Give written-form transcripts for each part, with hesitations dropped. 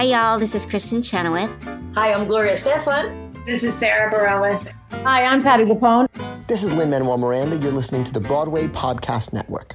Hi, y'all. This is Kristen Chenoweth. Hi, I'm Gloria Stefan. This is Sarah Bareilles. Hi, I'm Patti LuPone. This is Lin-Manuel Miranda. You're listening to the Broadway Podcast Network.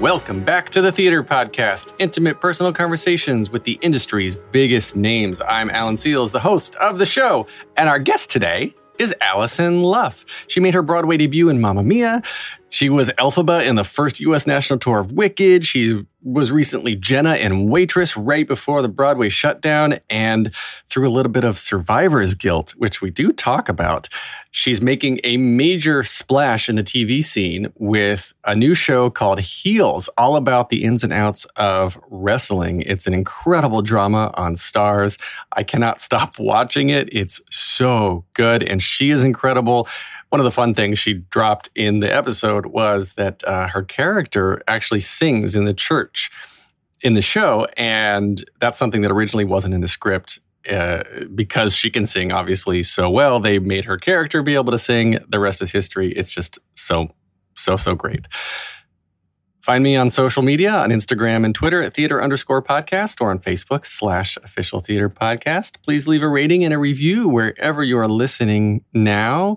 Welcome back to the Theater Podcast, intimate personal conversations with the industry's biggest names. I'm Alan Seals, the host of the show, and our guest today is Allison Luff. She made her Broadway debut in Mamma Mia. She was Elphaba in the first U.S. national tour of Wicked. She was recently Jenna in Waitress right before the Broadway shutdown, and through a little bit of Survivor's Guilt, which we do talk about. She's making a major splash in the TV scene with a new show called Heels, all about the ins and outs of wrestling. It's an incredible drama on Stars. I cannot stop watching it. It's so good, and she is incredible. One of the fun things she dropped in the episode was that her character actually sings in the church in the show, and that's something that originally wasn't in the script because she can sing, obviously, so well. They made her character be able to sing. The rest is history. It's just so great. Find me on social media, on Instagram and Twitter at theater_podcast or on Facebook/official theater podcast. Please leave a rating and a review wherever you are listening now.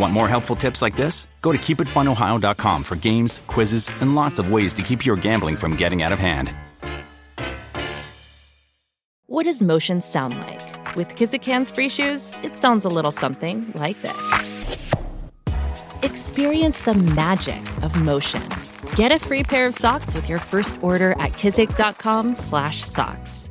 Want more helpful tips like this? Go to keepitfunohio.com for games, quizzes, and lots of ways to keep your gambling from getting out of hand. What does motion sound like? With Kizikans free shoes, it sounds a little something like this. Experience the magic of motion. Get a free pair of socks with your first order at kizik.com/socks.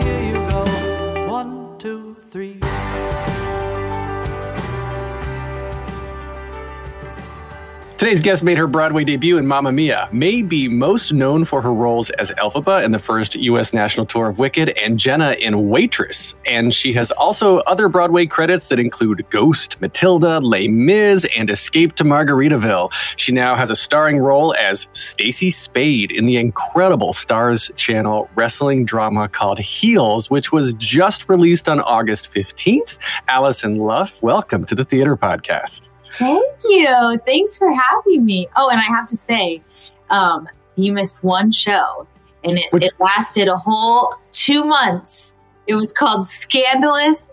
Here you go, 1, 2, 3. Today's guest made her Broadway debut in Mamma Mia, may be most known for her roles as Elphaba in the first U.S. national tour of Wicked and Jenna in Waitress. And she has also other Broadway credits that include Ghost, Matilda, Les Mis, and Escape to Margaritaville. She now has a starring role as Stacy Spade in the incredible Stars Channel wrestling drama called Heels, which was just released on August 15th. Allison Luff, welcome to the Theater Podcast. Thank you. Thanks for having me. Oh, and I have to say, you missed one show, and it lasted a whole 2 months. It was called Scandalous.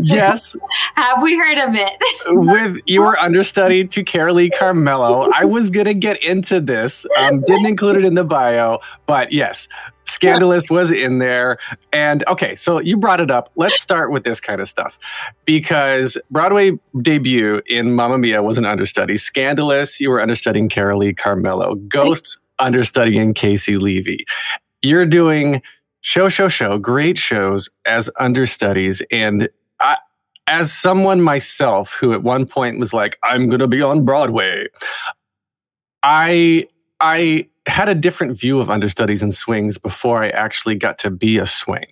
Yes. Have we heard of it? With your understudy to Carolee Carmello. I was going to get into this. Didn't include it in the bio, but yes, Scandalous was in there. And okay, so you brought it up. Let's start with this kind of stuff, because Broadway debut in Mamma Mia was an understudy. Scandalous, you were understudying Carolee Carmello. Ghost, understudying Casey Levy. You're doing show, great shows as understudies. And I, as someone myself who at one point was like, I'm going to be on Broadway, I had a different view of understudies and swings before I actually got to be a swing.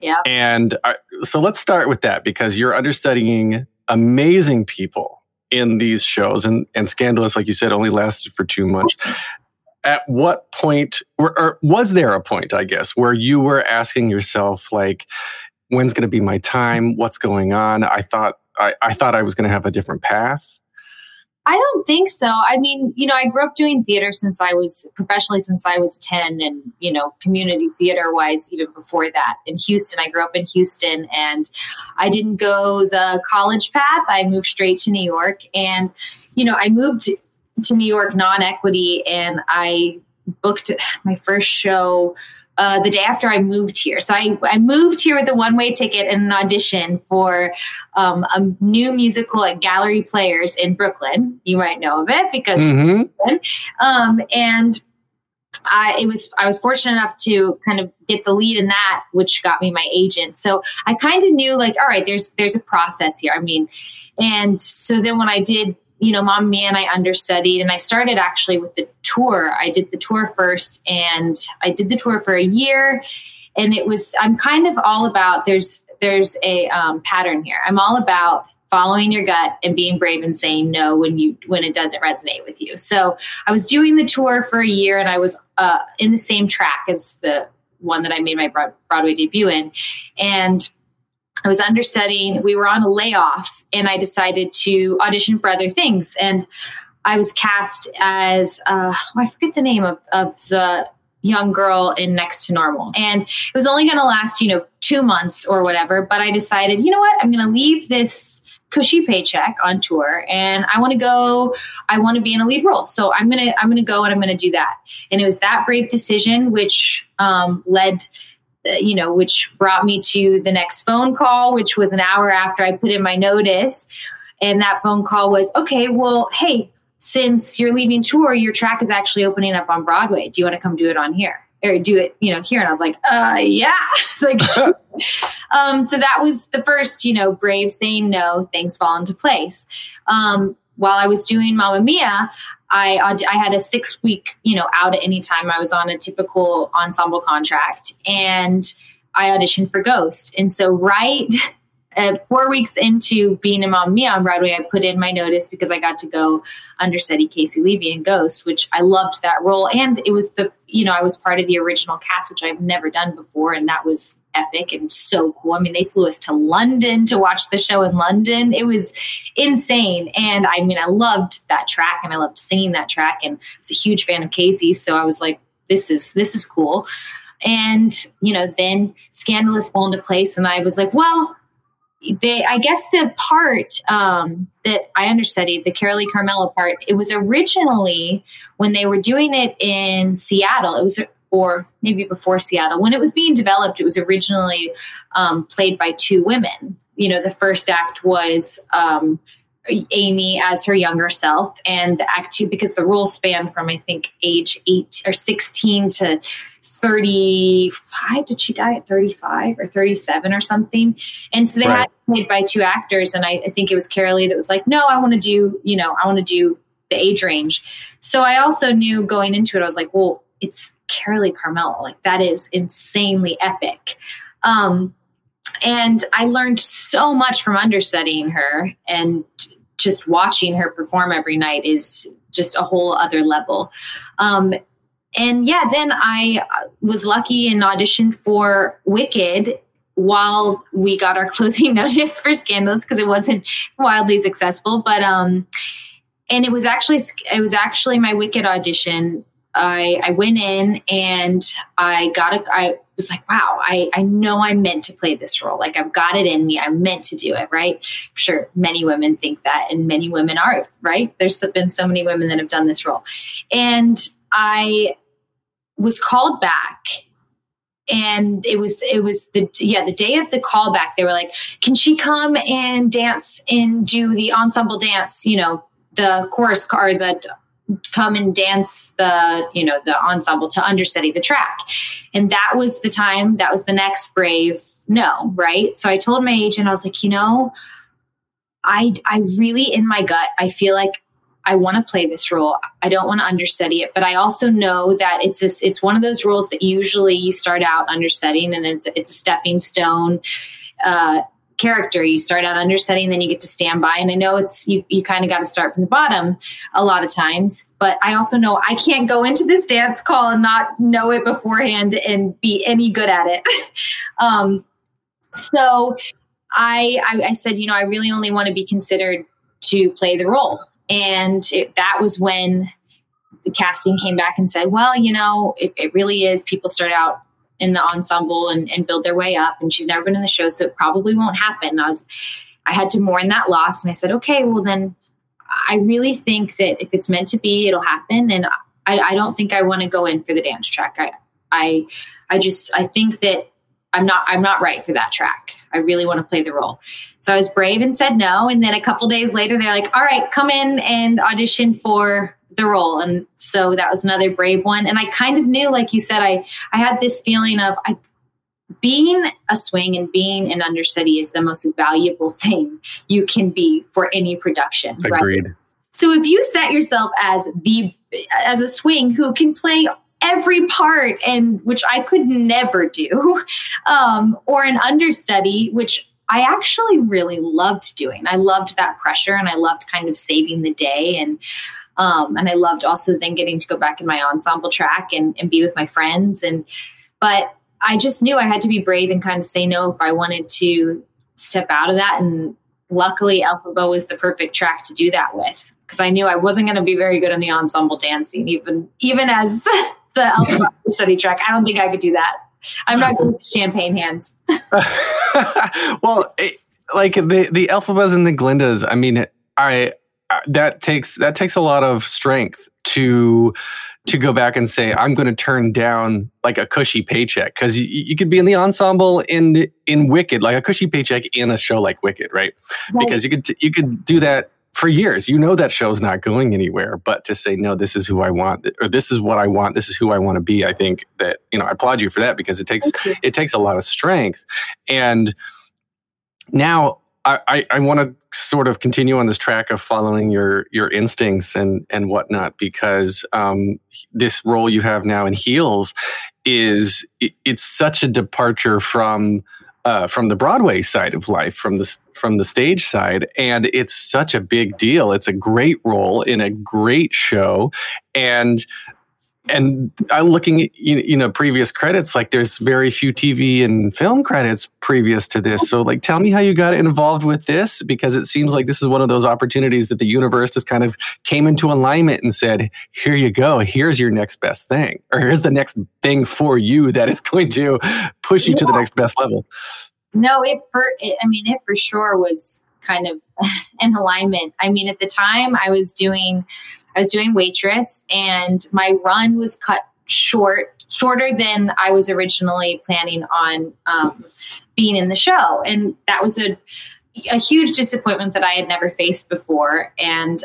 Yeah. And so let's start with that, because you're understudying amazing people in these shows. And Scandalous, like you said, only lasted for 2 months. At what point, or was there a point, I guess, where you were asking yourself, like, when's going to be my time? What's going on? I thought I was going to have a different path. I don't think so. I mean, I grew up doing theater since I was 10, and, community theater wise, even before that in Houston. I grew up in Houston, and I didn't go the college path. I moved straight to New York, and, I moved to New York non-equity, and I booked my first show the day after I moved here. So I moved here with a one-way ticket and an audition for a new musical at Gallery Players in Brooklyn. You might know of it because and I was fortunate enough to kind of get the lead in that, which got me my agent. So I kind of knew, like, all right, there's a process here. I mean, and so then when I did, you know, Mamma Mia, and I understudied, and I started actually with the tour. I did the tour first, and I did the tour for a year, and it was, I'm kind of all about, there's a pattern here. I'm all about following your gut and being brave and saying no when it doesn't resonate with you. So I was doing the tour for a year, and I was in the same track as the one that I made my Broadway debut in. And I was understudying. We were on a layoff, and I decided to audition for other things. And I was cast as, I forget the name of the young girl in Next to Normal. And it was only going to last, 2 months or whatever. But I decided, you know what, I'm going to leave this cushy paycheck on tour, and I want to be in a lead role. So I'm going to go, and I'm going to do that. And it was that brave decision, which which brought me to the next phone call, which was an hour after I put in my notice. And that phone call was, okay, well, hey, since you're leaving tour, your track is actually opening up on Broadway. Do you want to come do it on here? Or do it, here. And I was like, yeah. Like, so that was the first, brave saying no, things fall into place. While I was doing Mamma Mia, I had a 6-week, out at any time. I was on a typical ensemble contract, and I auditioned for Ghost. And so 4 weeks into being in Mamma Mia on Broadway, I put in my notice because I got to go understudy Casey Levy in Ghost, which I loved that role. And it was I was part of the original cast, which I've never done before. And that was epic and so cool. I mean, they flew us to London to watch the show in London. It was insane. And I mean, I loved that track, and I loved singing that track. And I was a huge fan of Casey. So I was like, this is cool. And, then Scandalous fell into place. And I was like, well, I guess the part that I understudied, the Carolee Carmello part, it was originally when they were doing it in Seattle. It was, or maybe before Seattle, when it was being developed, it was originally played by two women. The first act was Amy as her younger self, and the act two, because the role spanned from, I think, age 8 or 16 to 35. Did she die at 35 or 37 or something? And so they had played by two actors. And I think it was Carolee that was like, no, I want to do the age range. So I also knew going into it, I was like, well, it's Carolee Carmello. Like, that is insanely epic. And I learned so much from understudying her, and just watching her perform every night is just a whole other level. Then I was lucky and auditioned for Wicked while we got our closing notice for Scandalous, because it wasn't wildly successful. But and it was actually my Wicked audition. I went in, and I was like, wow, I know I'm meant to play this role. Like, I've got it in me. I'm meant to do it. Right. I'm sure many women think that, and many women are right. There's been so many women that have done this role. And I was called back, and it was the day of the callback, they were like, can she come and dance and do the ensemble dance? The chorus or come and dance the ensemble to understudy the track. And that was the time, that was the next brave no, right? So I told my agent, I was like, I really, in my gut, I feel like I want to play this role. I don't want to understudy it, but I also know that it's one of those roles that usually you start out understudying, and it's a stepping stone, character. You start out understudying, then you get to stand by. And I know it's, you kind of got to start from the bottom a lot of times, but I also know I can't go into this dance call and not know it beforehand and be any good at it. So I said, I really only want to be considered to play the role. And that was when the casting came back and said, well, it really is. People start out in the ensemble and build their way up. And she's never been in the show, so it probably won't happen. I had to mourn that loss. And I said, okay, well then I really think that if it's meant to be, it'll happen. And I don't think I want to go in for the dance track. I, I, I think that I'm not right for that track. I really want to play the role. So I was brave and said no. And then a couple days later, they're like, all right, come in and audition for the role. And so that was another brave one. And I kind of knew, like you said, I had this feeling of being a swing and being an understudy is the most valuable thing you can be for any production. Agreed. Right? So if you set yourself as a swing who can play every part, and which I could never do, or an understudy, which I actually really loved doing. I loved that pressure, and I loved kind of saving the day, and I loved also then getting to go back in my ensemble track and be with my friends. But I just knew I had to be brave and kind of say no if I wanted to step out of that. And luckily, Elphaba was the perfect track to do that with, because I knew I wasn't going to be very good in the ensemble dancing, even as the Elphaba study track. I don't think I could do that. I'm not good with champagne hands. Well, the Elphabas and the Glindas, I mean, all right, that takes a lot of strength to go back and say, I'm going to turn down like a cushy paycheck, because you could be in the ensemble in Wicked, like a cushy paycheck in a show like Wicked, right? Because you could do that for years. You know that show's not going anywhere, but to say, no, this is who I want, or this is what I want, this is who I want to be. I think that, I applaud you for that, because it takes a lot of strength. And now I want to sort of continue on this track of following your instincts and whatnot, because this role you have now in Heels it's such a departure from the Broadway side of life, from the stage side, and it's such a big deal. It's a great role in a great show, and I'm looking at previous credits, like there's very few TV and film credits previous to this. So like, tell me how you got involved with this, because it seems like this is one of those opportunities that the universe just kind of came into alignment and said, here you go, here's your next best thing, or here's the next thing for you that is going to push you to the next best level. No, it for sure was kind of an alignment. I mean, at the time I was doing Waitress, and my run was cut shorter than I was originally planning on being in the show. And that was a huge disappointment that I had never faced before. And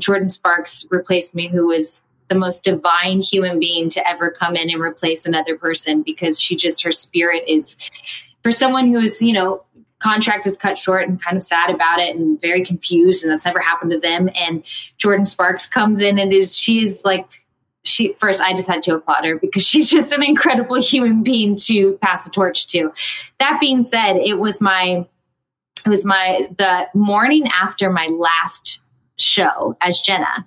Jordan Sparks replaced me, who was the most divine human being to ever come in and replace another person, because her spirit is, for someone who is, contract is cut short and kind of sad about it and very confused, and that's never happened to them. And Jordan Sparks comes in and I just had to applaud her, because she's just an incredible human being to pass the torch to. That being said, it was the morning after my last show as Jenna,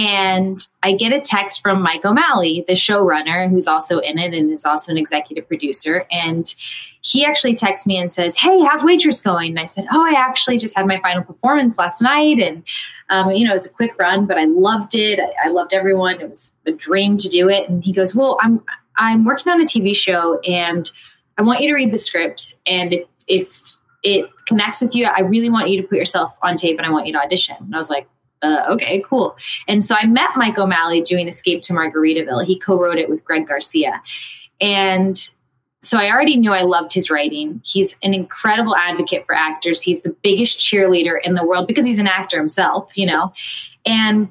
and I get a text from Mike O'Malley, the showrunner, who's also in it and is also an executive producer. And he actually texts me and says, hey, how's Waitress going? And I said, I actually just had my final performance last night. And, it was a quick run, but I loved it. I loved everyone. It was a dream to do it. And he goes, well, I'm working on a TV show, and I want you to read the script. And if it connects with you, I really want you to put yourself on tape, and I want you to audition. And I was like, okay, cool. And so I met Mike O'Malley doing Escape to Margaritaville. He co-wrote it with Greg Garcia. And so I already knew I loved his writing. He's an incredible advocate for actors. He's the biggest cheerleader in the world, because he's an actor himself, And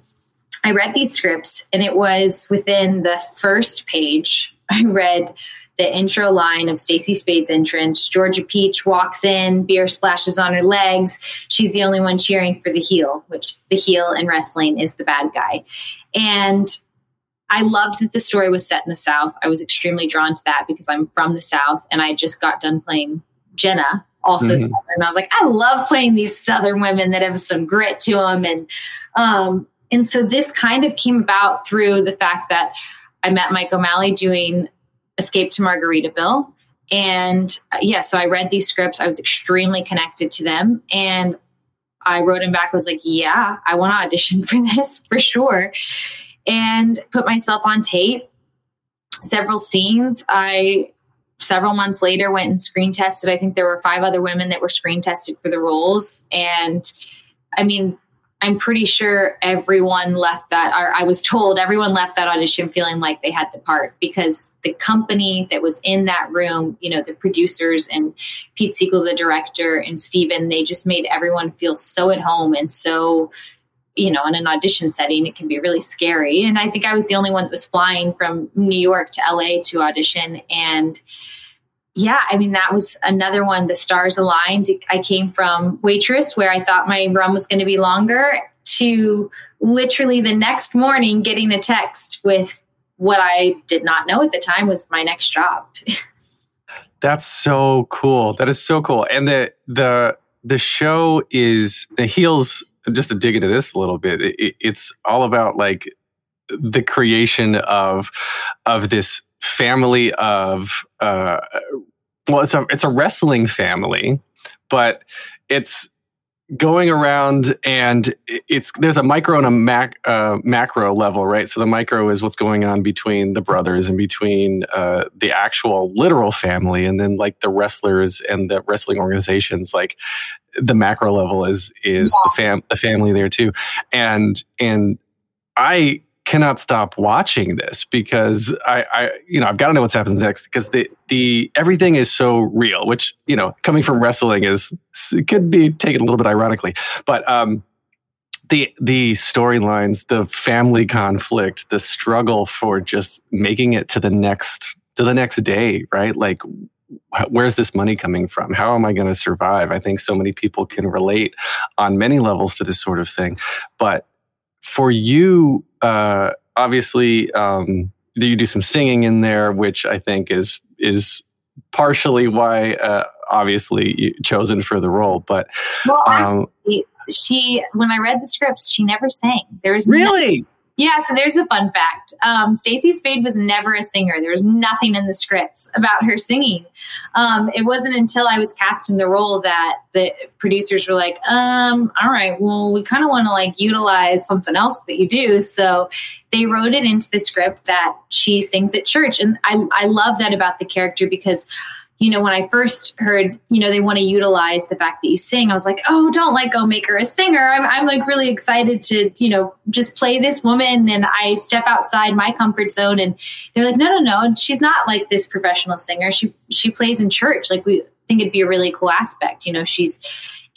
I read these scripts, and it was within the first page, I read the intro line of Stacy Spade's entrance. Georgia Peach walks in, beer splashes on her legs. She's the only one cheering for the heel, which the heel in wrestling is the bad guy. And I loved that the story was set in the South. I was extremely drawn to that because I'm from the South, and I just got done playing Jenna, also Southern. I was like, I love playing these Southern women that have some grit to them. And so this kind of came about through the fact that I met Mike O'Malley doing Escape to Margaritaville. And so I read these scripts. I was extremely connected to them. And I wrote him back, was like, yeah, I want to audition for this for sure. And put myself on tape, several scenes. I, several months later, went and screen tested. I think there were 5 other women that were screen tested for the roles. And I mean, I'm pretty sure everyone left that, or I was told everyone left that audition feeling like they had the part, because the company that was in that room, you know, the producers and Pete Siegel, the director, and Steven, they just made everyone feel so at home. And so, you know, in an audition setting, it can be really scary. And I think I was the only one that was flying from New York to LA to audition. And yeah, I mean, that was another one. The stars aligned. I came from Waitress, where I thought my run was going to be longer, to literally the next morning getting a text with what I did not know at the time was my next job. That's so cool. That is so cool. And the show is the Heels. Just to dig into this a little bit, it's all about like the creation of this family of well, it's a wrestling family, but it's going around, and there's a micro and a macro level, right? So the micro is what's going on between the brothers and between the actual literal family, and then like the wrestlers and the wrestling organizations. Like the macro level is yeah, the family there too, and I cannot stop watching this because I you know, I've got to know what happens next, because the everything is so real, which, you know, coming from wrestling is, it could be taken a little bit ironically, but the storylines, the family conflict, the struggle for just making it to the next day, right? Like, where's this money coming from? How am I going to survive? I think so many people can relate on many levels to this sort of thing. But for you, obviously, you do some singing in there, which I think is partially why, obviously, chosen for the role. But well, actually, when I read the scripts, she never sang. There is really. Yeah, so there's a fun fact. Stacy Spade was never a singer. There was nothing in the scripts about her singing. It wasn't until I was cast in the role that the producers were like, all right, well, we kind of want to like utilize something else that you do. So they wrote it into the script that she sings at church. And I love that about the character, because you know, when I first heard, you know, they want to utilize the fact that you sing, I was like, oh, don't like go make her a singer. I'm like really excited to, you know, just play this woman. And I step outside my comfort zone, and they're like, no. She's not like this professional singer. She plays in church. Like, we think it'd be a really cool aspect. You know,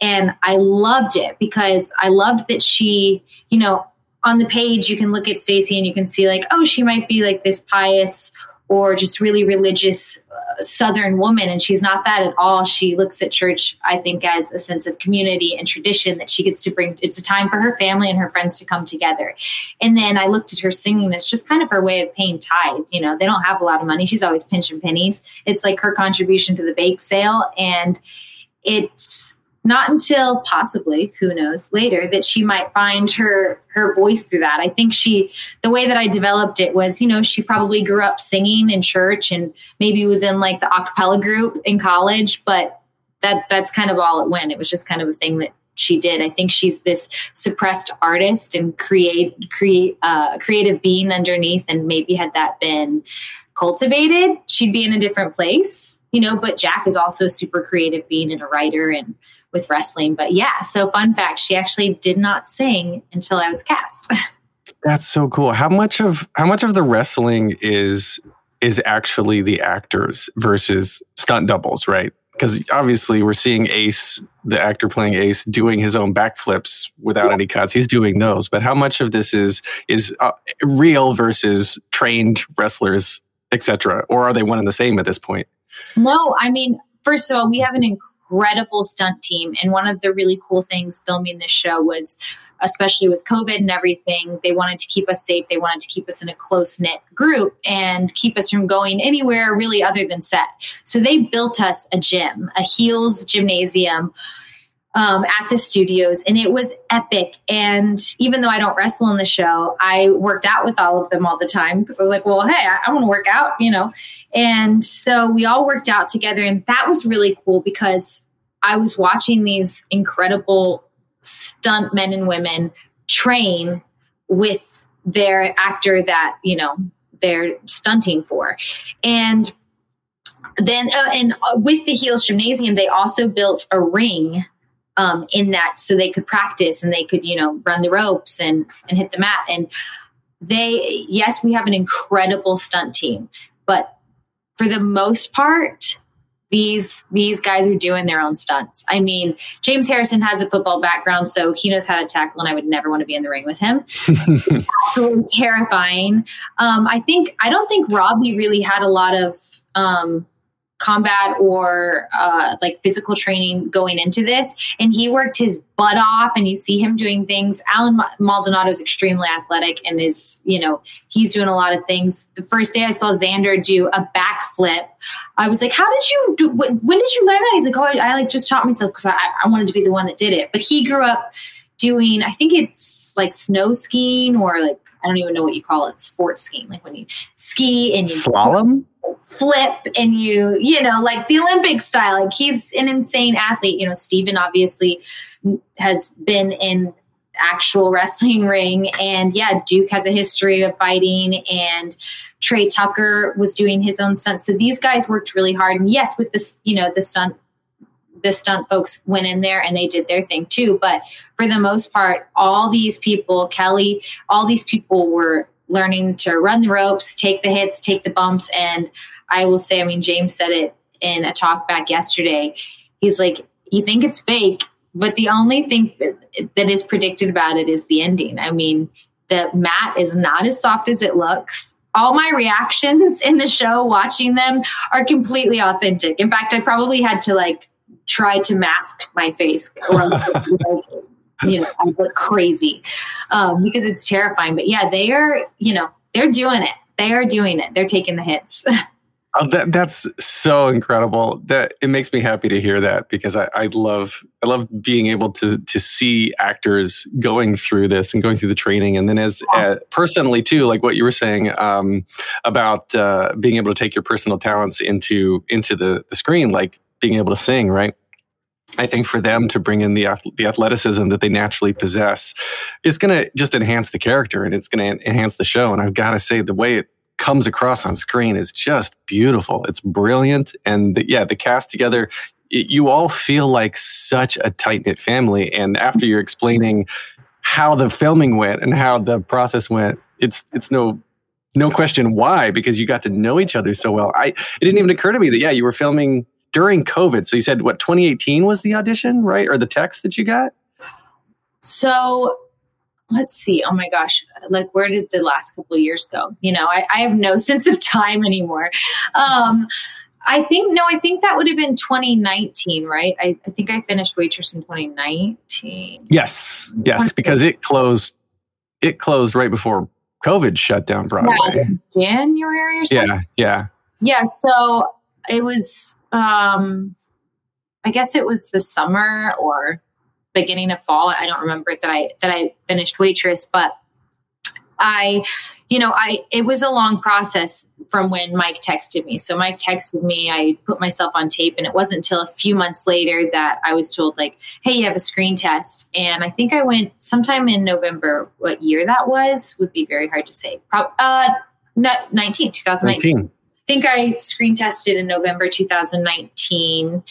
and I loved it, because I loved that she, you know, on the page, you can look at Stacy and you can see like, oh, she might be like this pious or just really religious Southern woman. And she's not that at all. She looks at church, I think, as a sense of community and tradition that she gets to bring. It's a time for her family and her friends to come together. And then I looked at her singing. It's just kind of her way of paying tithes. You know, they don't have a lot of money. She's always pinching pennies. It's like her contribution to the bake sale. And it's not until possibly, who knows, later that she might find her voice through that. I think the way that I developed it was, you know, she probably grew up singing in church and maybe was in like the a cappella group in college, but that's kind of all it went. It was just kind of a thing that she did. I think she's this suppressed artist and creative being underneath. And maybe had that been cultivated, she'd be in a different place, you know, but Jack is also a super creative being and a writer and with wrestling. But yeah, so fun fact, she actually did not sing until I was cast. That's so cool. How much of the wrestling is actually the actors versus stunt doubles, right? Because obviously we're seeing Ace, the actor playing Ace, doing his own backflips without any cuts. He's doing those. But how much of this is real versus trained wrestlers, etc.? Or are they one and the same at this point? No, I mean, first of all, we have an incredible stunt team. And one of the really cool things filming this show was, especially with COVID and everything, they wanted to keep us safe. They wanted to keep us in a close-knit group and keep us from going anywhere really other than set. So they built us a gym, a Heels gymnasium at the studios, and it was epic. And even though I don't wrestle in the show, I worked out with all of them all the time, because I was like, well, hey, I want to work out, you know? And so we all worked out together, and that was really cool, because I was watching these incredible stunt men and women train with their actor that, you know, they're stunting for. And then, and with the Heels gymnasium, they also built a ring in that, so they could practice and they could, you know, run the ropes and hit the mat. And they, yes, we have an incredible stunt team, but for the most part, these guys are doing their own stunts. I mean, James Harrison has a football background, so he knows how to tackle, and I would never want to be in the ring with him. It's absolutely terrifying. I don't think Robbie really had a lot of combat or like physical training going into this, and he worked his butt off, and you see him doing things. Alan Maldonado is extremely athletic and is, you know, he's doing a lot of things. The first day I saw Xander do a backflip, I was like, how did you do, when did you learn that? He's like, oh, I like just taught myself because I wanted to be the one that did it. But he grew up doing, I think it's like snow skiing, or like, I don't even know what you call it, sports skiing, like when you ski and you slalom, flip, and you know, like the Olympic style. Like, he's an insane athlete. You know, Steven obviously has been in actual wrestling ring, and yeah, Duke has a history of fighting, and Trey Tucker was doing his own stunts. So these guys worked really hard. And yes, with this, you know, the stunt folks went in there and they did their thing too. But for the most part, all these people were learning to run the ropes, take the hits, take the bumps. And I will say, I mean, James said it in a talk back yesterday. He's like, you think it's fake, but the only thing that is predicted about it is the ending. I mean, the mat is not as soft as it looks. All my reactions in the show, watching them, are completely authentic. In fact, I probably had to like try to mask my face, or you know, I look crazy, because it's terrifying. But yeah, they are, you know, they're doing it. They are doing it. They're taking the hits. Oh, that's so incredible. That it makes me happy to hear that, because I love being able to see actors going through this and going through the training. And then personally too, like what you were saying about being able to take your personal talents into the screen, like being able to sing, right? I think for them to bring in the athleticism that they naturally possess is going to just enhance the character, and it's going to enhance the show. And I've got to say, the way it comes across on screen is just beautiful. It's brilliant. And the cast together, you all feel like such a tight-knit family. And after you're explaining how the filming went and how the process went, it's no question why, because you got to know each other so well. It didn't even occur to me that, you were filming during COVID. So you said, what, 2018 was the audition, right? Or the text that you got? So let's see. Oh my gosh. Like, where did the last couple of years go? You know, I have no sense of time anymore. I think that would have been 2019, right? I think I finished Waitress in 2019. Yes. Because it closed right before COVID shut down Broadway. Yeah, January or something. Yeah. So it was, I guess it was the summer or beginning of fall. I don't remember that I finished Waitress, but it was a long process from when Mike texted me. So Mike texted me, I put myself on tape, and it wasn't until a few months later that I was told, like, hey, you have a screen test. And I think I went sometime in November. What year that was would be very hard to say. 2019. I think I screen tested in November 2019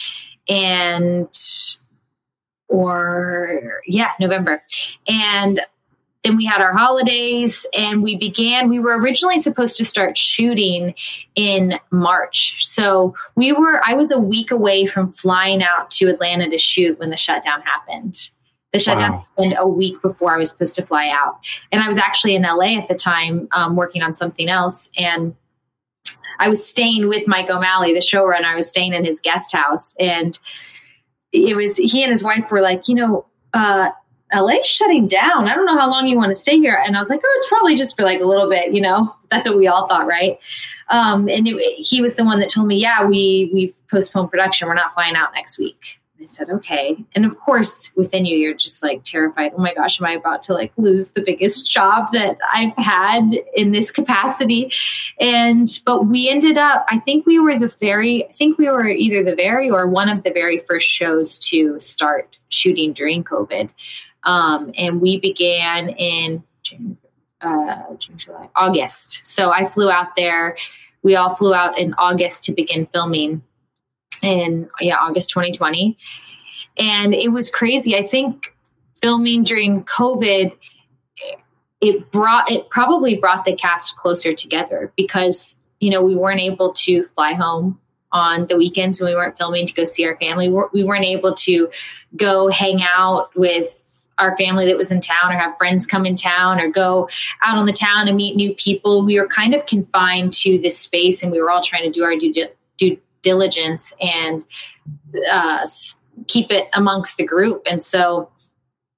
November. And then we had our holidays, and we were originally supposed to start shooting in March. So I was a week away from flying out to Atlanta to shoot when the shutdown happened. The shutdown happened a week before I was supposed to fly out. And I was actually in LA at the time, working on something else. And I was staying with Mike O'Malley, the showrunner. I was staying in his guest house, and it was, he and his wife were like, you know, LA's shutting down. I don't know how long you want to stay here. And I was like, oh, it's probably just for like a little bit, you know, that's what we all thought. Right. He was the one that told me, yeah, we've postponed production. We're not flying out next week. I said, okay. And of course, within you're just like terrified. Oh my gosh, am I about to like lose the biggest job that I've had in this capacity? But we ended up, I think we were either the very or one of the very first shows to start shooting during COVID. And we began in June, July, August. So I flew out there. We all flew out in August to begin filming in August 2020. And it was crazy. I think filming during COVID, it probably brought the cast closer together because, you know, we weren't able to fly home on the weekends when we weren't filming to go see our family. We weren't able to go hang out with our family that was in town or have friends come in town or go out on the town and meet new people. We were kind of confined to this space and we were all trying to do our due diligence and keep it amongst the group. And so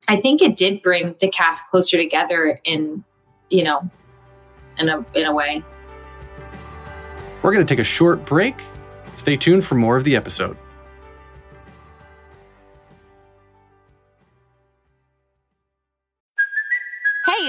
I think it did bring the cast closer together in a way. We're going to take a short break. Stay tuned for more of the episode. Hey,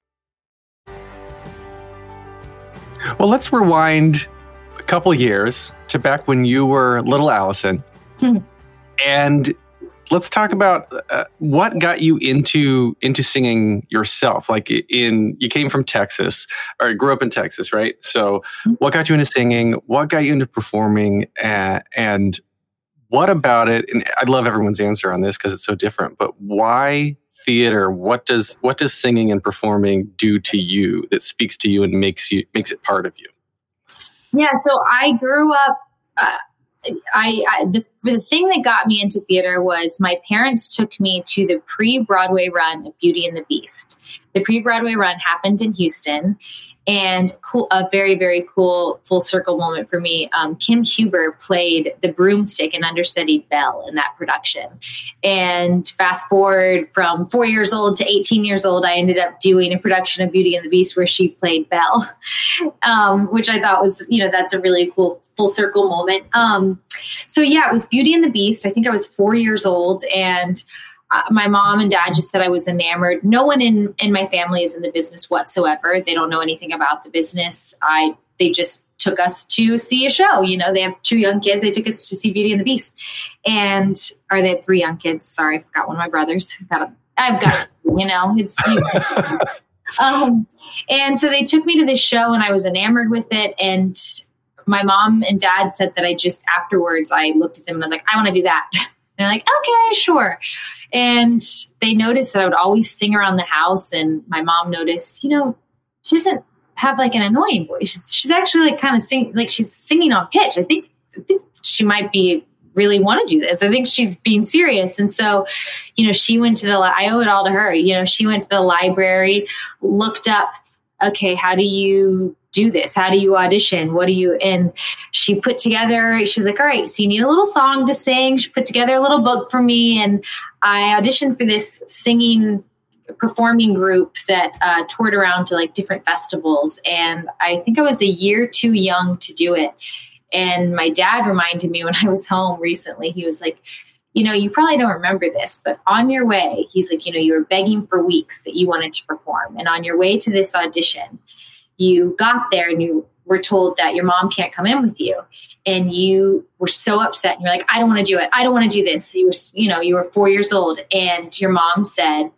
Well, let's rewind a couple years to back when you were little Allison. And let's talk about what got you into singing yourself. Like you came from Texas, or grew up in Texas, right? So what got you into singing? What got you into performing? And what about it? And I'd love everyone's answer on this because it's so different. But why theater? What does singing and performing do to you that speaks to you and makes it part of you? Yeah. So I grew up. The thing that got me into theater was my parents took me to the pre-Broadway run of Beauty and the Beast. The pre-Broadway run happened in Houston, and a very, very cool full circle moment for me. Kim Huber played the broomstick and understudied Belle in that production. And fast forward from 4 years old to 18 years old, I ended up doing a production of Beauty and the Beast where she played Belle, which I thought was, that's a really cool full circle moment. So yeah, it was Beauty and the Beast. I think I was 4 years old, and my mom and dad just said I was enamored. No one in my family is in the business whatsoever. They don't know anything about the business. They just took us to see a show. They have two young kids. They took us to see Beauty and the Beast. Or they had three young kids. Sorry, I forgot one of my brothers. And so they took me to this show and I was enamored with it. And my mom and dad said that afterwards, I looked at them and I was like, I want to do that. And they're like, okay, sure. And they noticed that I would always sing around the house. And my mom noticed, she doesn't have like an annoying voice. She's actually like kind of singing, like she's singing on pitch. I think she might really want to do this. I think she's being serious. And so, she went to I owe it all to her. She went to the library, looked up, okay, how do you do this? How do you audition? And she put together, she was like, all right, so you need a little song to sing. She put together a little book for me. And I auditioned for this singing performing group that toured around to like different festivals. And I think I was a year too young to do it. And my dad reminded me when I was home recently, he was like, you probably don't remember this, but on your way, he's like, you were begging for weeks that you wanted to perform. And on your way to this audition, you got there and you were told that your mom can't come in with you. And you were so upset and you're like, I don't want to do it. I don't want to do this. You were 4 years old and your mom said,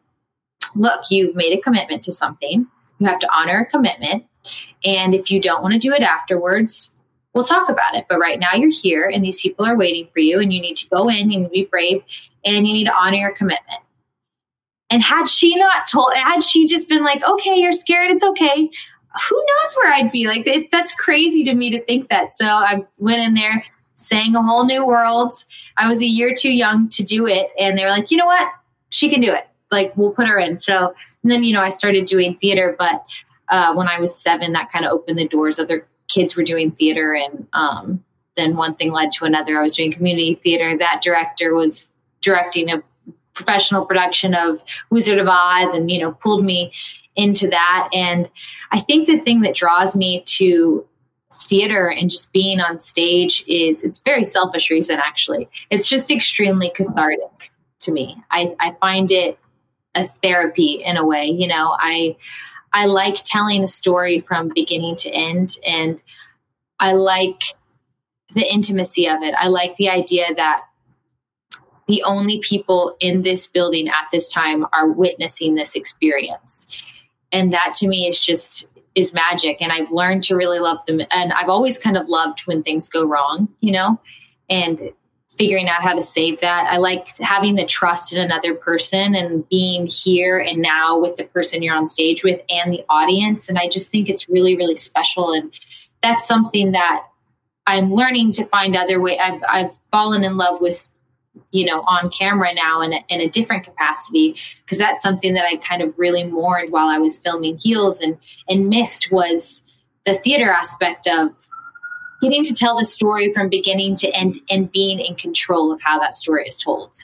look, you've made a commitment to something. You have to honor a commitment. And if you don't want to do it afterwards, we'll talk about it. But right now you're here and these people are waiting for you and you need to go in, you need to be brave and you need to honor your commitment. And had she just been like, okay, you're scared, it's okay, who knows where I'd be? Like, that's crazy to me to think that. So I went in there, sang A Whole New World. I was a year too young to do it. And they were like, you know what? she can do it. Like, we'll put her in. So, and then, I started doing theater, but when I was 7, that kind of opened the doors. Other kids were doing theater, and then one thing led to another. I was doing community theater. That director was directing a professional production of Wizard of Oz and, pulled me into that. And I think the thing that draws me to theater and just being on stage is, it's very selfish reason, actually. It's just extremely cathartic to me. I find it a therapy in a way. I like telling a story from beginning to end, and I like the intimacy of it. I like the idea that the only people in this building at this time are witnessing this experience. And that to me is magic. And I've learned to really love them. And I've always kind of loved when things go wrong, and figuring out how to save that. I like having the trust in another person and being here and now with the person you're on stage with and the audience. And I just think it's really, really special. And that's something that I'm learning to find other way. I've fallen in love with, on camera now in a different capacity, because that's something that I kind of really mourned while I was filming Heels and missed, was the theater aspect of getting to tell the story from beginning to end and being in control of how that story is told.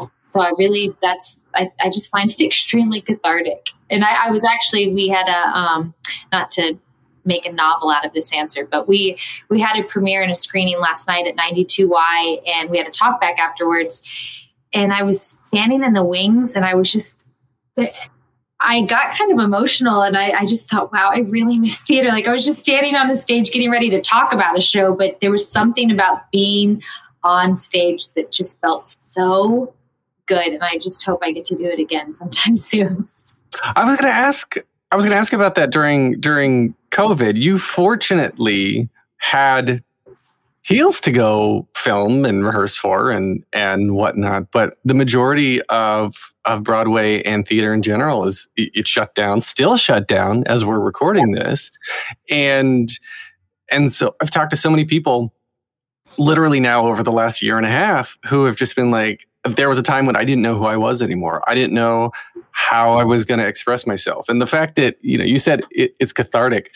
So I just find it extremely cathartic. And I was actually, we had a, not to make a novel out of this answer, but we had a premiere and a screening last night at 92Y, and we had a talk back afterwards, and I was standing in the wings, and I was just, I got kind of emotional, and I just thought, wow, I really miss theater. Like, I was just standing on the stage getting ready to talk about a show, but there was something about being on stage that just felt so good, and I just hope I get to do it again sometime soon. I was going to ask about that during COVID. You fortunately had Heels to go film and rehearse for and whatnot, but the majority of Broadway and theater in general is still shut down as we're recording this. And so I've talked to so many people literally now over the last year and a half who have just been like, there was a time when I didn't know who I was anymore. I didn't know how I was going to express myself. And the fact that, you said it's cathartic.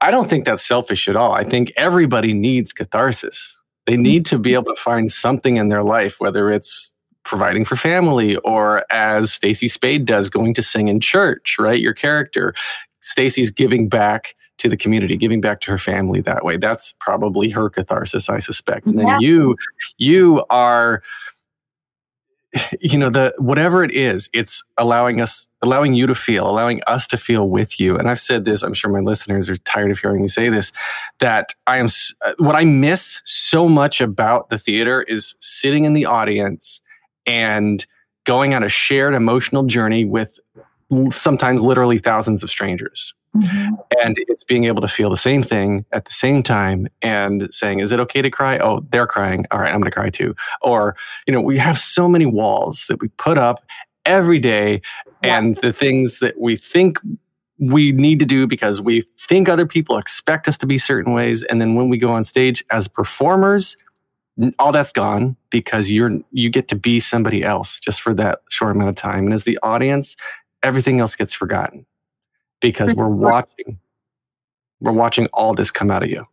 I don't think that's selfish at all. I think everybody needs catharsis. They need to be able to find something in their life, whether it's providing for family or, as Stacy Spade does, going to sing in church, right? Your character. Stacy's giving back to the community, giving back to her family that way. That's probably her catharsis, I suspect. And then you are... whatever it is, it's allowing us to feel with you. And I've said this, I'm sure my listeners are tired of hearing me say this, that what I miss so much about the theater is sitting in the audience and going on a shared emotional journey with sometimes literally thousands of strangers. Mm-hmm. And it's being able to feel the same thing at the same time and saying, is it okay to cry? Oh, they're crying. All right, I'm going to cry too. Or, we have so many walls that we put up every day, and the things that we think we need to do because we think other people expect us to be certain ways. And then when we go on stage as performers, all that's gone because you get to be somebody else just for that short amount of time. And as the audience, everything else gets forgotten. Because we're watching all this come out of you.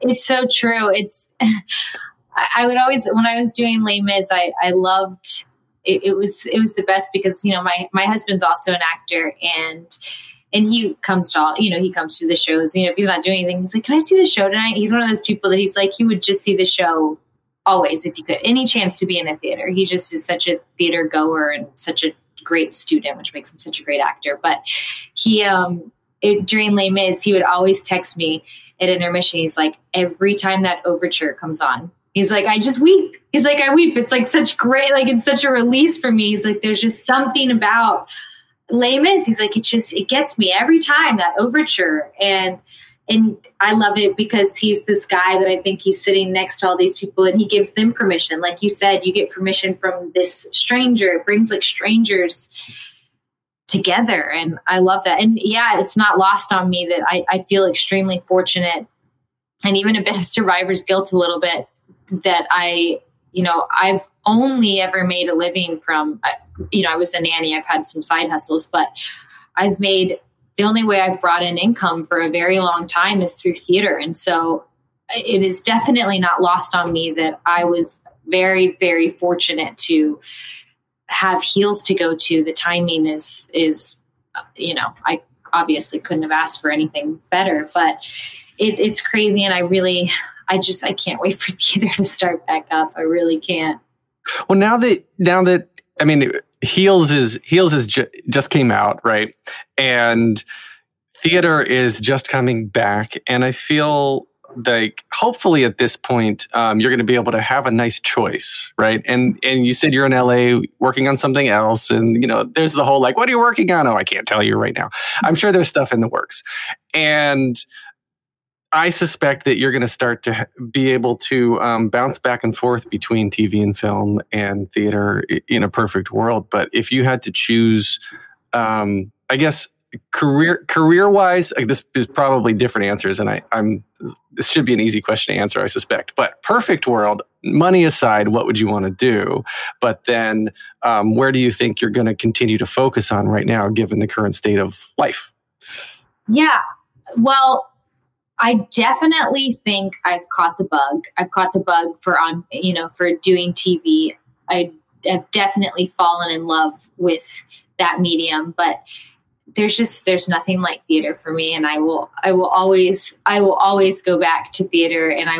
It's so true. I would always, when I was doing Les Mis, I loved it. It was the best because, my husband's also an actor, and he comes to all, he comes to the shows, if he's not doing anything, he's like, can I see the show tonight? He's one of those people that he's like, he would just see the show always, if he could, any chance to be in a theater. He just is such a theater goer and such a great student, which makes him such a great actor. But he, during Les Mis, he would always text me at intermission. He's like, every time that overture comes on, he's like, I just weep. He's like, I weep. It's like such great, like it's such a release for me. He's like, there's just something about Les Mis. He's like, it gets me every time, that overture. And I love it because he's this guy that I think he's sitting next to all these people and he gives them permission. Like you said, you get permission from this stranger. It brings like strangers together. And I love that. And yeah, it's not lost on me that I feel extremely fortunate, and even a bit of survivor's guilt a little bit, that I, you know, I've only ever made a living from, you know, I was a nanny. I've had some side hustles, but I've made, the only way I've brought in income for a very long time is through theater. And so it is definitely not lost on me that I was very, very fortunate to have Heels to go to. The timing is, you know, I obviously couldn't have asked for anything better, but it's crazy. And I can't wait for theater to start back up. I really can't. Well, now that, I mean, Heels just came out, right? And theater is just coming back. And I feel like hopefully at this point, you're going to be able to have a nice choice, right? And you said you're in LA working on something else. And, you know, there's the whole like, what are you working on? Oh, I can't tell you right now. I'm sure there's stuff in the works. And I suspect that you're going to start to be able to bounce back and forth between TV and film and theater in a perfect world. But if you had to choose, I guess career-wise, like this is probably different answers, and this should be an easy question to answer, I suspect. But perfect world, money aside, what would you want to do? But then, where do you think you're going to continue to focus on right now, given the current state of life? Yeah, well, I definitely think I've caught the bug. I've caught the bug for doing TV. I have definitely fallen in love with that medium, but there's nothing like theater for me. And I will always go back to theater, and I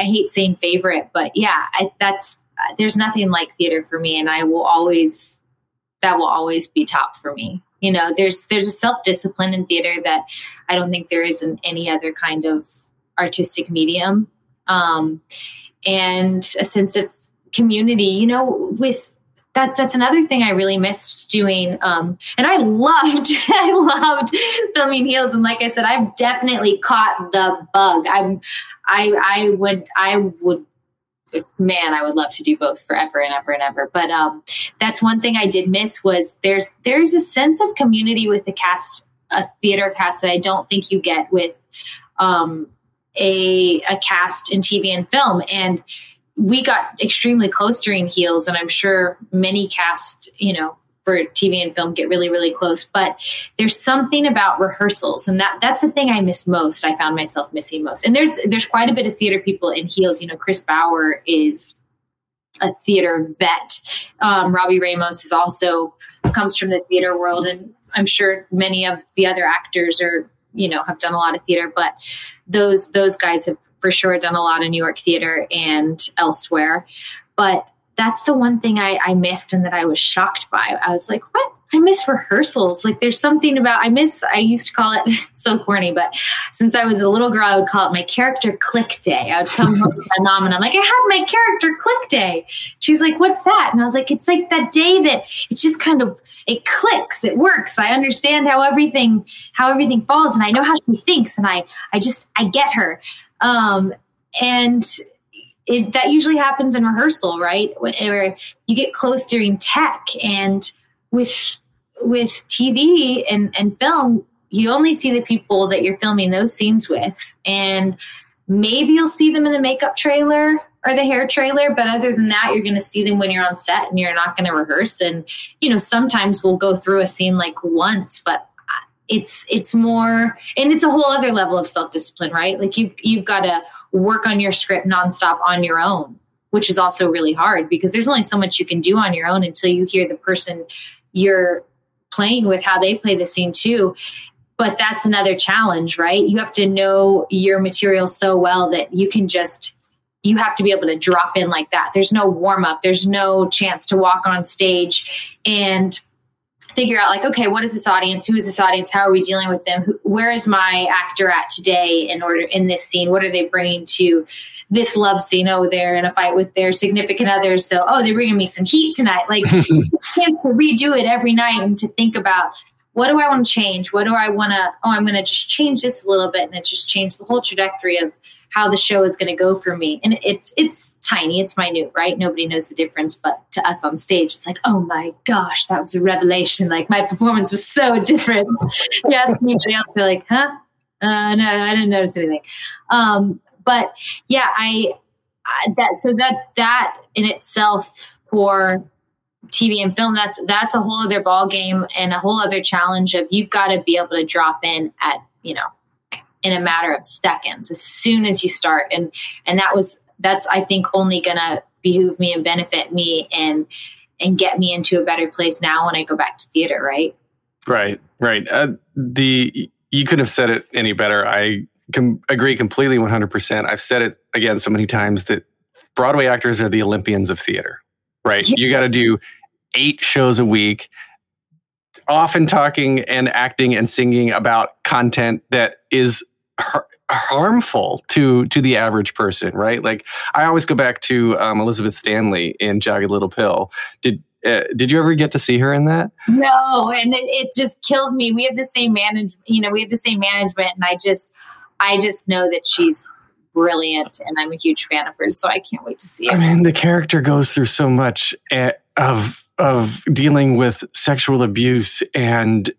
hate saying favorite, but yeah, there's nothing like theater for me. And that will always be top for me. You know, there's a self-discipline in theater that I don't think there is in any other kind of artistic medium, and a sense of community, you know, with that. That's another thing I really missed doing. And I loved filming Heels. And like I said, I've definitely caught the bug. I would love to do both forever and ever and ever. But that's one thing I did miss was there's a sense of community with a theater cast that I don't think you get with a cast in TV and film. And we got extremely close during Heels, and I'm sure many casts, you know, for TV and film get really, really close. But there's something about rehearsals, and that's the thing I miss most. I found myself missing most. And there's quite a bit of theater people in Heels. You know, Chris Bauer is a theater vet. Robbie Ramos is also comes from the theater world, and I'm sure many of the other actors are, you know, have done a lot of theater. But those guys have for sure done a lot of New York theater and elsewhere. But that's the one thing I missed and that I was shocked by. I was like, what? I miss rehearsals. Like there's something about, I used to call it, it's so corny, but since I was a little girl, I would call it my character click day. I would come home to my mom and I'm like, I had my character click day. She's like, what's that? And I was like, it's like that day that it's just kind of, it clicks, it works. I understand how everything falls, and I know how she thinks, and I get her. That usually happens in rehearsal, right? Whenever you get close during tech, and with TV and film, you only see the people that you're filming those scenes with. And maybe you'll see them in the makeup trailer or the hair trailer. But other than that, you're going to see them when you're on set, and you're not going to rehearse. And, you know, sometimes we'll go through a scene like once, but it's more, and it's a whole other level of self-discipline, right? Like you've got to work on your script nonstop on your own, which is also really hard because there's only so much you can do on your own until you hear the person you're playing with, how they play the scene too. But that's another challenge, right? You have to know your material so well that you have to be able to drop in like that. There's no warm up. There's no chance to walk on stage and figure out like, okay, what is this audience? Who is this audience? How are we dealing with them? Where is my actor at today in this scene? What are they bringing to this love scene? Oh, they're in a fight with their significant other. So, oh, they're bringing me some heat tonight. Like chance to redo it every night and to think about what do I want to change? What do I want to, I'm going to just change this a little bit. And it just changed the whole trajectory of how the show is going to go for me. And it's tiny, it's minute, right? Nobody knows the difference, but to us on stage, it's like, oh my gosh, that was a revelation. Like my performance was so different. You ask anybody else, they're like, huh? No, I didn't notice anything. But yeah, I, that in itself for TV and film, that's a whole other ball game and a whole other challenge of you've got to be able to drop in at, in a matter of seconds as soon as you start. And that's, I think, only going to behoove me and benefit me and get me into a better place now when I go back to theater. Right. You couldn't have said it any better. I can agree completely 100%. I've said it again so many times that Broadway actors are the Olympians of theater, right? Yeah. You got to do 8 shows a week, often talking and acting and singing about content that is harmful to the average person, right? Like, I always go back to Elizabeth Stanley in Jagged Little Pill. Did you ever get to see her in that? No, and it just kills me. We have the same management, and I just know that she's brilliant, and I'm a huge fan of hers, so I can't wait to see her. I mean, the character goes through so much of dealing with sexual abuse and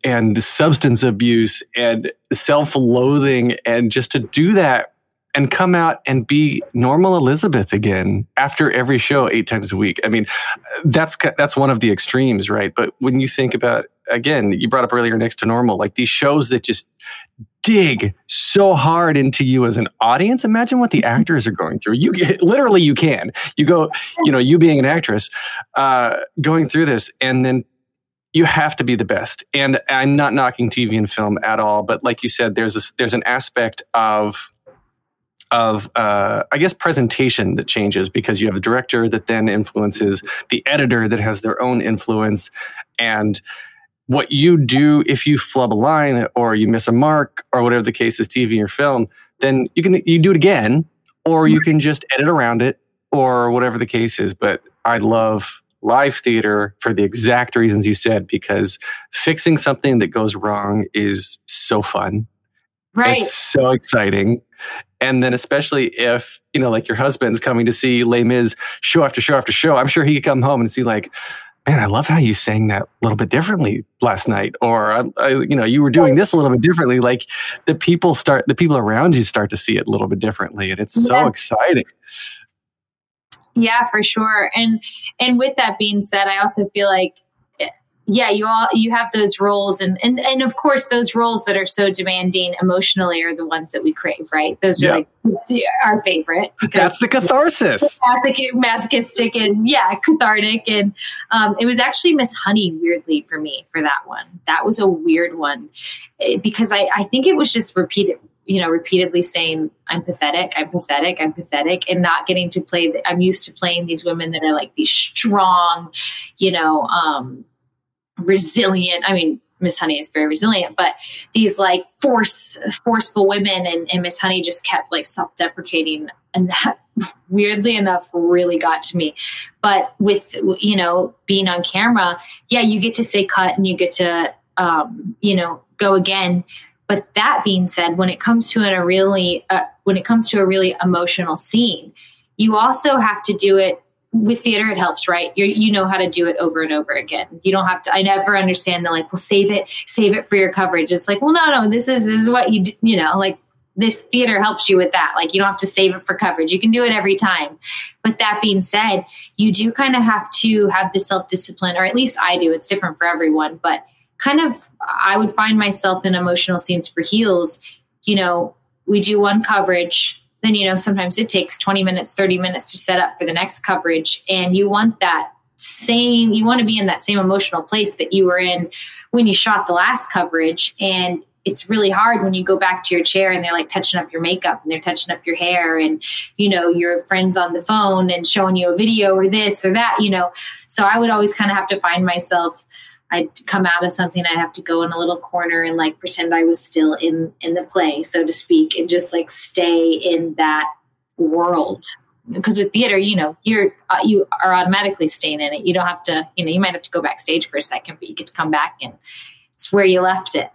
substance abuse and self-loathing, and just to do that and come out and be normal Elizabeth again after every show 8 times a week. I mean, that's one of the extremes, right? But when you think about, again, you brought up earlier Next to Normal, like these shows that just dig so hard into you as an audience. Imagine what the actors are going through. You being an actress, going through this, and then you have to be the best. And I'm not knocking TV and film at all, but like you said, there's an aspect of I guess presentation that changes, because you have a director that then influences the editor that has their own influence, and what you do if you flub a line or you miss a mark or whatever the case is, TV or film, then you do it again, or you can just edit around it or whatever the case is. But I love live theater for the exact reasons you said, because fixing something that goes wrong is so fun. Right. It's so exciting. And then especially if, like your husband's coming to see Les Mis show after show after show, I'm sure he could come home and see like, man, I love how you sang that a little bit differently last night. Or, you were doing this a little bit differently. Like the people around you start to see it a little bit differently. And it's so exciting. Yeah, for sure. And with that being said, I also feel like, yeah, you have those roles, and of course those roles that are so demanding emotionally are the ones that we crave, right? Those are our favorite. That's the catharsis. Masochistic and cathartic, and it was actually Miss Honey weirdly for me for that one. That was a weird one because I think it was just repeatedly saying I'm pathetic, and not getting to play. I'm used to playing these women that are like these strong, resilient. I mean, Miss Honey is very resilient, but these like forceful women, and Miss Honey just kept like self-deprecating, and that weirdly enough really got to me. But with, being on camera, you get to say cut, and you get to, go again. But that being said, when it comes to a really emotional scene, you also have to do it. With theater, it helps, right? You know how to do it over and over again. You don't have to. I never understand the like, well, save it for your coverage. It's like, well, no, this is what you do. Like this theater helps you with that. Like you don't have to save it for coverage. You can do it every time. But that being said, you do kind of have to have the self-discipline, or at least I do. It's different for everyone, but kind of, I would find myself in emotional scenes for Heels. We do one coverage. Then, sometimes it takes 20 minutes, 30 minutes to set up for the next coverage. And you want to be in that same emotional place that you were in when you shot the last coverage. And it's really hard when you go back to your chair and they're like touching up your makeup and they're touching up your hair and, your friend's on the phone and showing you a video or this or that, So I would always kind of have to find myself. I'd come out of something, I'd have to go in a little corner and like pretend I was still in the play, so to speak, and just like stay in that world. Because with theater, you are automatically staying in it. You don't have to, you might have to go backstage for a second, but you get to come back and it's where you left it.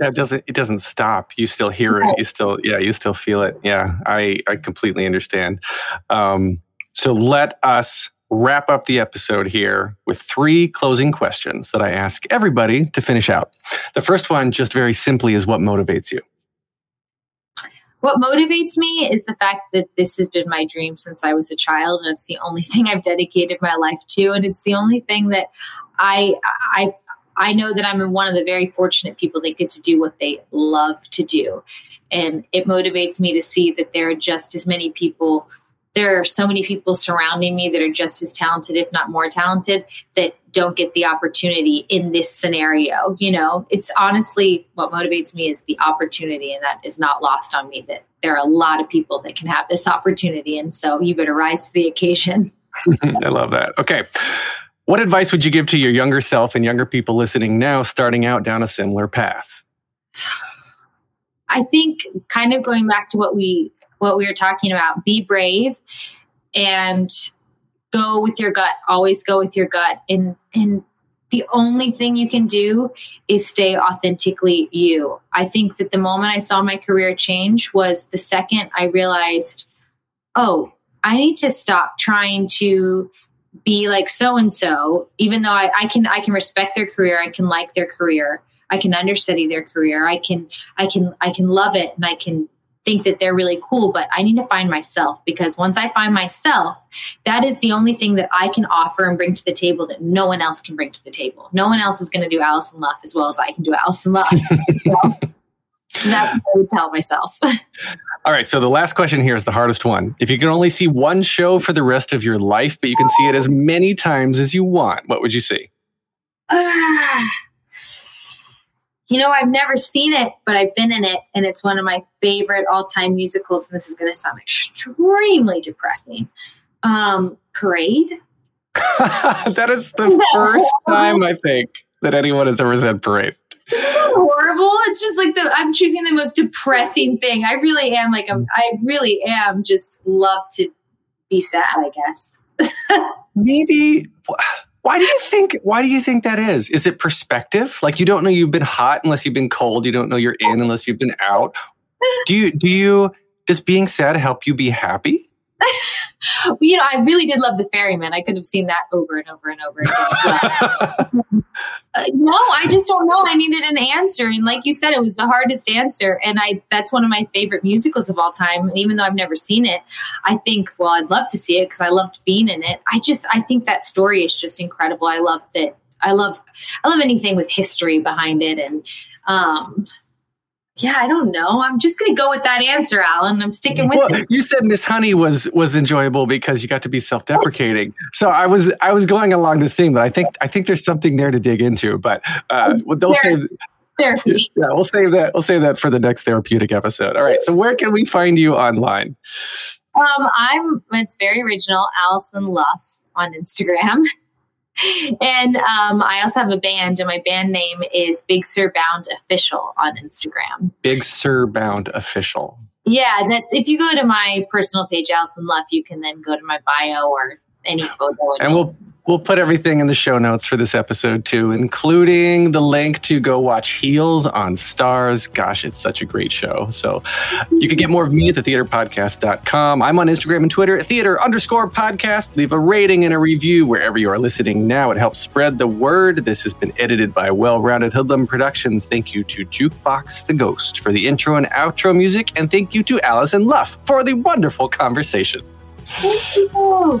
Yeah, it doesn't stop. You still hear it. You still feel it. Yeah, I completely understand. So let us wrap up the episode here with 3 closing questions that I ask everybody to finish out. The first one, just very simply, is what motivates you? What motivates me is the fact that this has been my dream since I was a child, and it's the only thing I've dedicated my life to. And it's the only thing that I know that I'm one of the very fortunate people that get to do what they love to do. And it motivates me to see that there are just as many people. There are so many people surrounding me that are just as talented, if not more talented, that don't get the opportunity in this scenario. You know, it's honestly what motivates me is the opportunity. And that is not lost on me that there are a lot of people that can have this opportunity. And so you better rise to the occasion. I love that. Okay. What advice would you give to your younger self and younger people listening now, starting out down a similar path? I think kind of going back to what we were talking about, be brave and go with your gut. Always go with your gut. And the only thing you can do is stay authentically you. I think that the moment I saw my career change was the second I realized, oh, I need to stop trying to be like so-and-so, even though I can respect their career. I can like their career. I can understudy their career. I can love it. And I can think that they're really cool, but I need to find myself, because once I find myself, that is the only thing that I can offer and bring to the table that no one else can bring to the table. No one else is going to do Allison Luff as well as I can do Allison Luff. So that's what I would tell myself. All right. So the last question here is the hardest one. If you could only see one show for the rest of your life, but you can see it as many times as you want, what would you see? You know, I've never seen it, but I've been in it, and it's one of my favorite all-time musicals, and this is going to sound extremely depressing. Parade? That is the first time, I think, that anyone has ever said Parade. Isn't that horrible? It's just like I'm choosing the most depressing thing. I really am. Just love to be sad, I guess. Maybe. Why do you think that is? Is it perspective? Like, you don't know you've been hot unless you've been cold. You don't know you're in unless you've been out. Does being sad help you be happy? You know, I really did love The Ferryman. I could have seen that over and over and over again as well. No, I just don't know. I needed an answer. And like you said, it was the hardest answer. And that's one of my favorite musicals of all time. And even though I've never seen it, I think, well, I'd love to see it because I loved being in it. I think that story is just incredible. I love that. I love anything with history behind it. And, yeah, I don't know. I'm just going to go with that answer, Alan. I'm sticking with it. You said Miss Honey was enjoyable because you got to be self-deprecating. Yes. So I was going along this theme, but I think there's something there to dig into. But we'll save that for the next therapeutic episode. All right. So where can we find you online? It's very original, Allison Luff on Instagram. And I also have a band, and my band name is Big Sur Bound Official on Instagram. Big Sur Bound Official. Yeah, that's if you go to my personal page, Allison Luff, you can then go to my bio or any photo. And we'll put everything in the show notes for this episode too, including the link to go watch Heels on Stars. Gosh, it's such a great show. So you can get more of me at thetheaterpodcast.com. I'm on Instagram and Twitter at theater_podcast. Leave a rating and a review wherever you are listening now. It helps spread the word. This has been edited by Well-Rounded Hoodlum Productions. Thank you to Jukebox the Ghost for the intro and outro music. And thank you to Allison Luff for the wonderful conversation. Thank you.